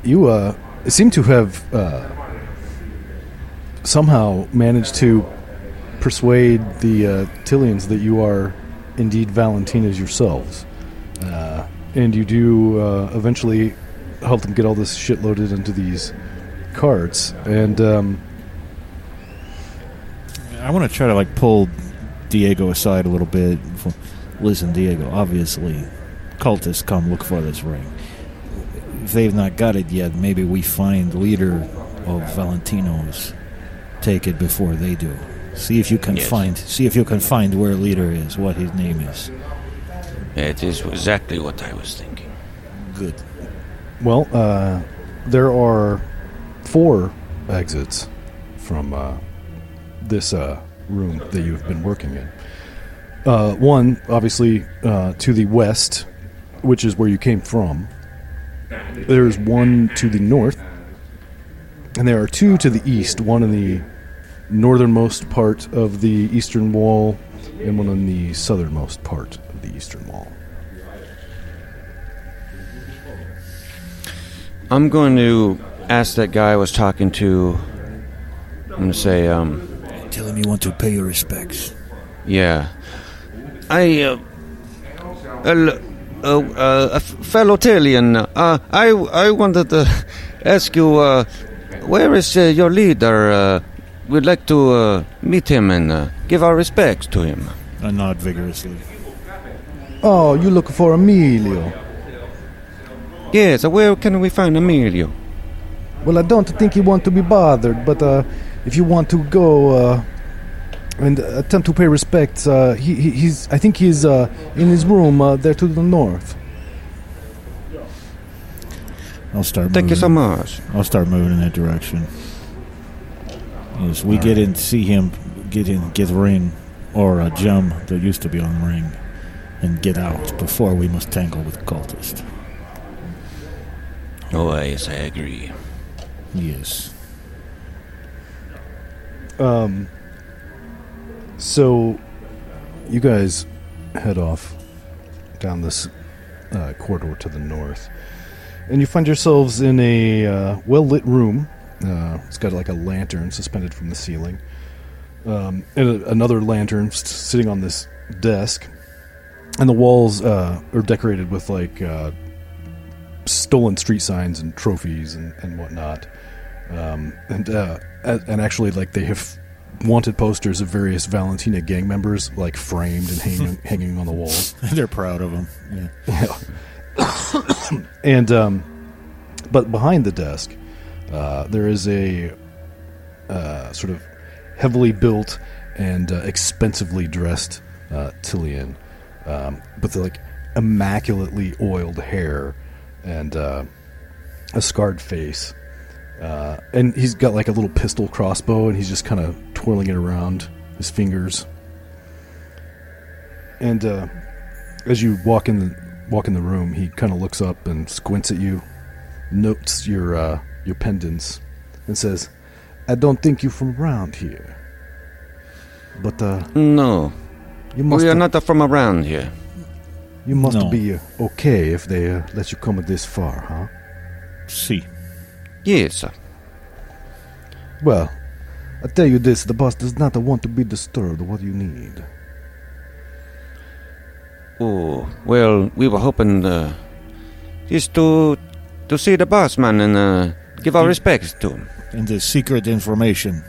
you uh seem to have uh. somehow managed to persuade the uh, Tileans that you are indeed Valentinas yourselves. Uh, and you do uh, eventually help them get all this shit loaded into these carts. And um, I want to try to like pull Diego aside a little bit. Listen, Diego, obviously cultists come look for this ring. If they've not got it yet, maybe we find leader of Valentinos. Take it before they do. See if you can yes. find. See if you can find where leader is. What his name is. It is exactly what I was thinking. Good. Well, uh, there are four exits from uh, this uh, room that you've been working in. Uh, one, obviously, uh, to the west, which is where you came from. There's one to the north, and there are two to the east. One in the northernmost part of the eastern wall, and one on the southernmost part of the eastern wall. I'm going to ask that guy I was talking to. I'm going to say, um... tell him you want to pay your respects. Yeah. I, uh... A, uh, uh, a fellow Tilean, uh, I, I wanted to ask you, uh, where is uh, your leader? Uh... We'd like to uh, meet him and uh, give our respects to him. I nod vigorously. Oh, you look for Emilio? Yes, where can we find Emilio? Well, I don't think he wants to be bothered, but uh, if you want to go uh, and attempt to pay respects, uh, he, he's, I think he's uh, in his room uh, there to the north. I'll start Thank moving. you so much. I'll start moving in that direction. Is we get in, see him, get in, get ring, or a gem that used to be on the ring, and get out before we must tangle with cultist. Oh, yes, I agree. Yes. Um. So, you guys head off down this uh, corridor to the north, and you find yourselves in a uh, well-lit room. Uh, it's got like a lantern suspended from the ceiling, um, and a, another lantern s- sitting on this desk, and the walls uh, are decorated with like uh, stolen street signs and trophies and, and whatnot, um, and uh, and actually like they have wanted posters of various Valentina gang members like framed and hanging hanging on the walls. They're proud of them. Yeah. yeah. and um, but behind the desk. Uh, there is a uh, sort of heavily built and uh, expensively dressed uh, Tilean, um, with like immaculately oiled hair and uh, a scarred face, uh, and he's got like a little pistol crossbow, and he's just kind of twirling it around his fingers. And uh, as you walk in the walk in the room, he kind of looks up and squints at you, notes your. Uh, your pendants, and says, I don't think you're from around here. But, uh... No. You must we are not from around here. You must no. be okay if they uh, let you come this far, huh? Si. Yes, sir. Well, I tell you this, the boss does not want to be disturbed. What do you need? Oh, well, we were hoping uh, just to to see the boss man and... Uh, Give our respects to him. And the secret information.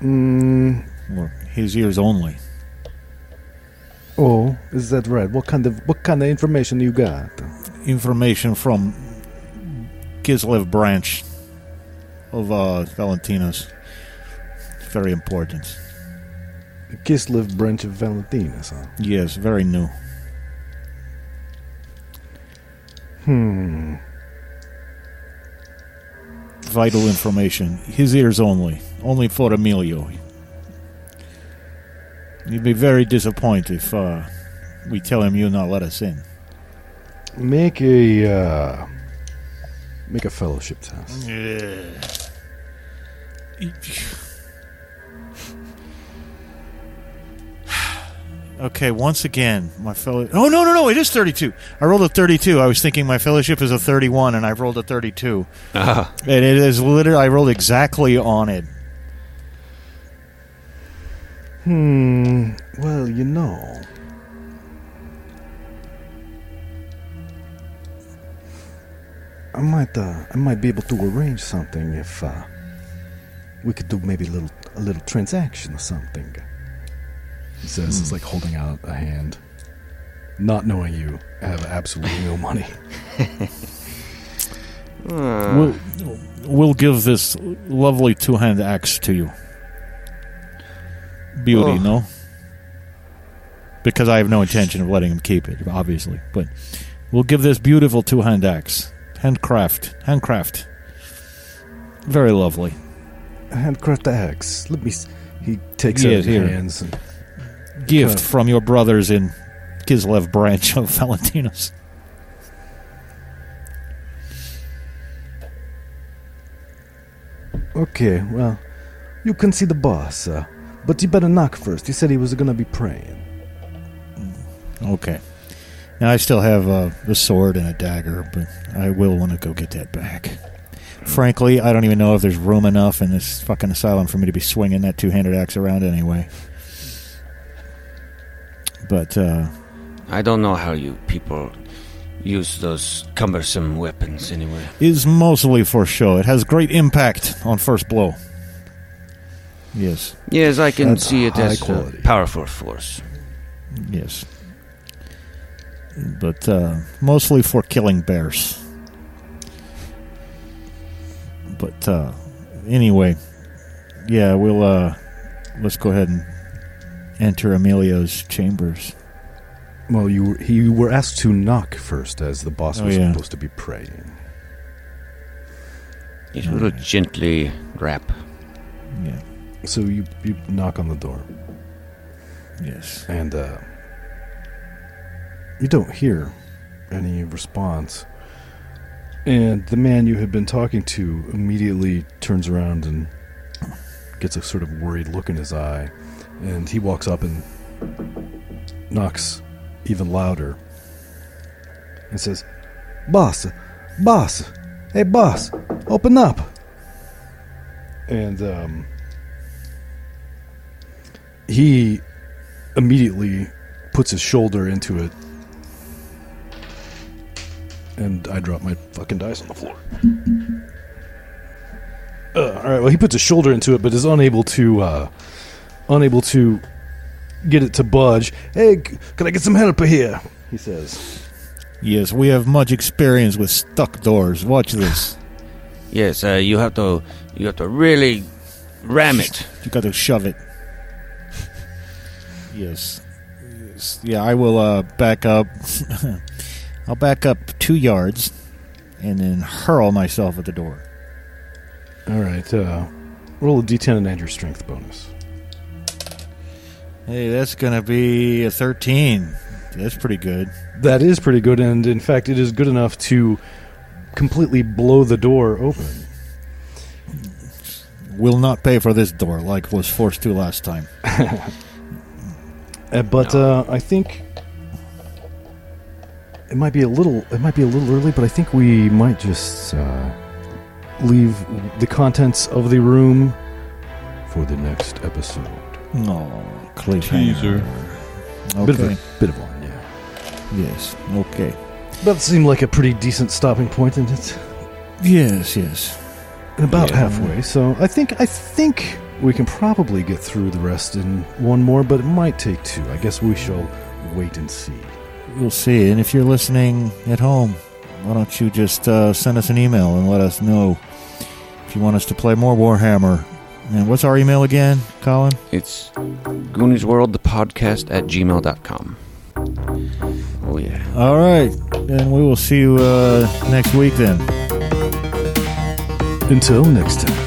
Mm. Or his ears only. Oh, is that right? What kind of what kind of information you got? Information from Kislev branch of uh, Valentina's. Very important. The Kislev branch of Valentina's, huh? Yes, very new. Hmm. Vital information. His ears only. Only for Emilio. He'd be very disappointed if uh, we tell him you not let us in. Make a uh, make a fellowship test. Yeah. Okay, once again, my fellow. Oh no, no, no! It is thirty-two. I rolled a thirty-two. I was thinking my fellowship is a thirty-one, and I've rolled a thirty-two. Uh-huh. And it is literally I rolled exactly on it. Hmm. Well, you know. I might, uh, I might be able to arrange something if uh, we could do maybe a little, a little transaction or something. He says, hmm. It's like holding out a hand, not knowing you have absolutely no money. we'll, we'll give this lovely two-hand axe to you. Beauty, oh. No? Because I have no intention of letting him keep it, obviously. But we'll give this beautiful two-hand axe. Handcraft. Handcraft. Very lovely. Handcraft axe. Let me... S- he takes yeah, out his hands. And gift cut. From your brothers in Kislev branch of Valentina's. Okay, well, you can see the boss, uh, but you better knock first. He said he was going to be praying. Okay. Now, I still have uh, a sword and a dagger, but I will want to go get that back. Frankly, I don't even know if there's room enough in this fucking asylum for me to be swinging that two-handed axe around anyway. But, uh... I don't know how you people use those cumbersome weapons anyway. It's mostly for show. It has great impact on first blow. Yes. Yes, I can That's see it as quality. A powerful force. Yes. But, uh, mostly for killing bears. But, uh, anyway, yeah, we'll, uh, let's go ahead and enter Emilio's chambers. Well, you you were asked to knock first, as the boss oh, was yeah. supposed to be praying. It will right. gently rap. Yeah. So you, you knock on the door. Yes. And, uh, you don't hear any response. And the man you had been talking to immediately turns around and gets a sort of worried look in his eye. And he walks up and knocks even louder and says, Boss! Boss! Hey, boss! Open up! And um, he immediately puts his shoulder into it. And I drop my fucking dice on the floor. Uh, Alright, well, he puts his shoulder into it, but is unable to... Uh, Unable to get it to budge. Hey, can I get some help here? He says. Yes, we have much experience with stuck doors. Watch this. Yes, uh, you have to you have to really ram it. You got to shove it. Yes. yes. Yeah, I will uh, back up. I'll back up two yards and then hurl myself at the door. All right. Uh, roll a d ten and add your strength bonus. Hey, that's going to be a thirteen. That's pretty good. That is pretty good, and in fact, it is good enough to completely blow the door open. Will not pay for this door like was forced to last time. uh, but uh, I think it might be a little. It might be a little early, but I think we might just uh, leave the contents of the room for the next episode. No. Teaser. Okay. Bit of a, bit of one, yeah. Yes, okay. That seemed like a pretty decent stopping point, didn't it? Yes, yes. And about yeah. halfway, so I think I think We can probably get through the rest in one more, but it might take two. I guess we shall wait and see. We'll see. And if you're listening at home, why don't you just uh, send us an email and let us know if you want us to play more Warhammer. And what's our email again, Colin? It's Goonies World, the podcast at gmail dot com. Oh, yeah. All right. And we will see you uh, next week then. Until next time.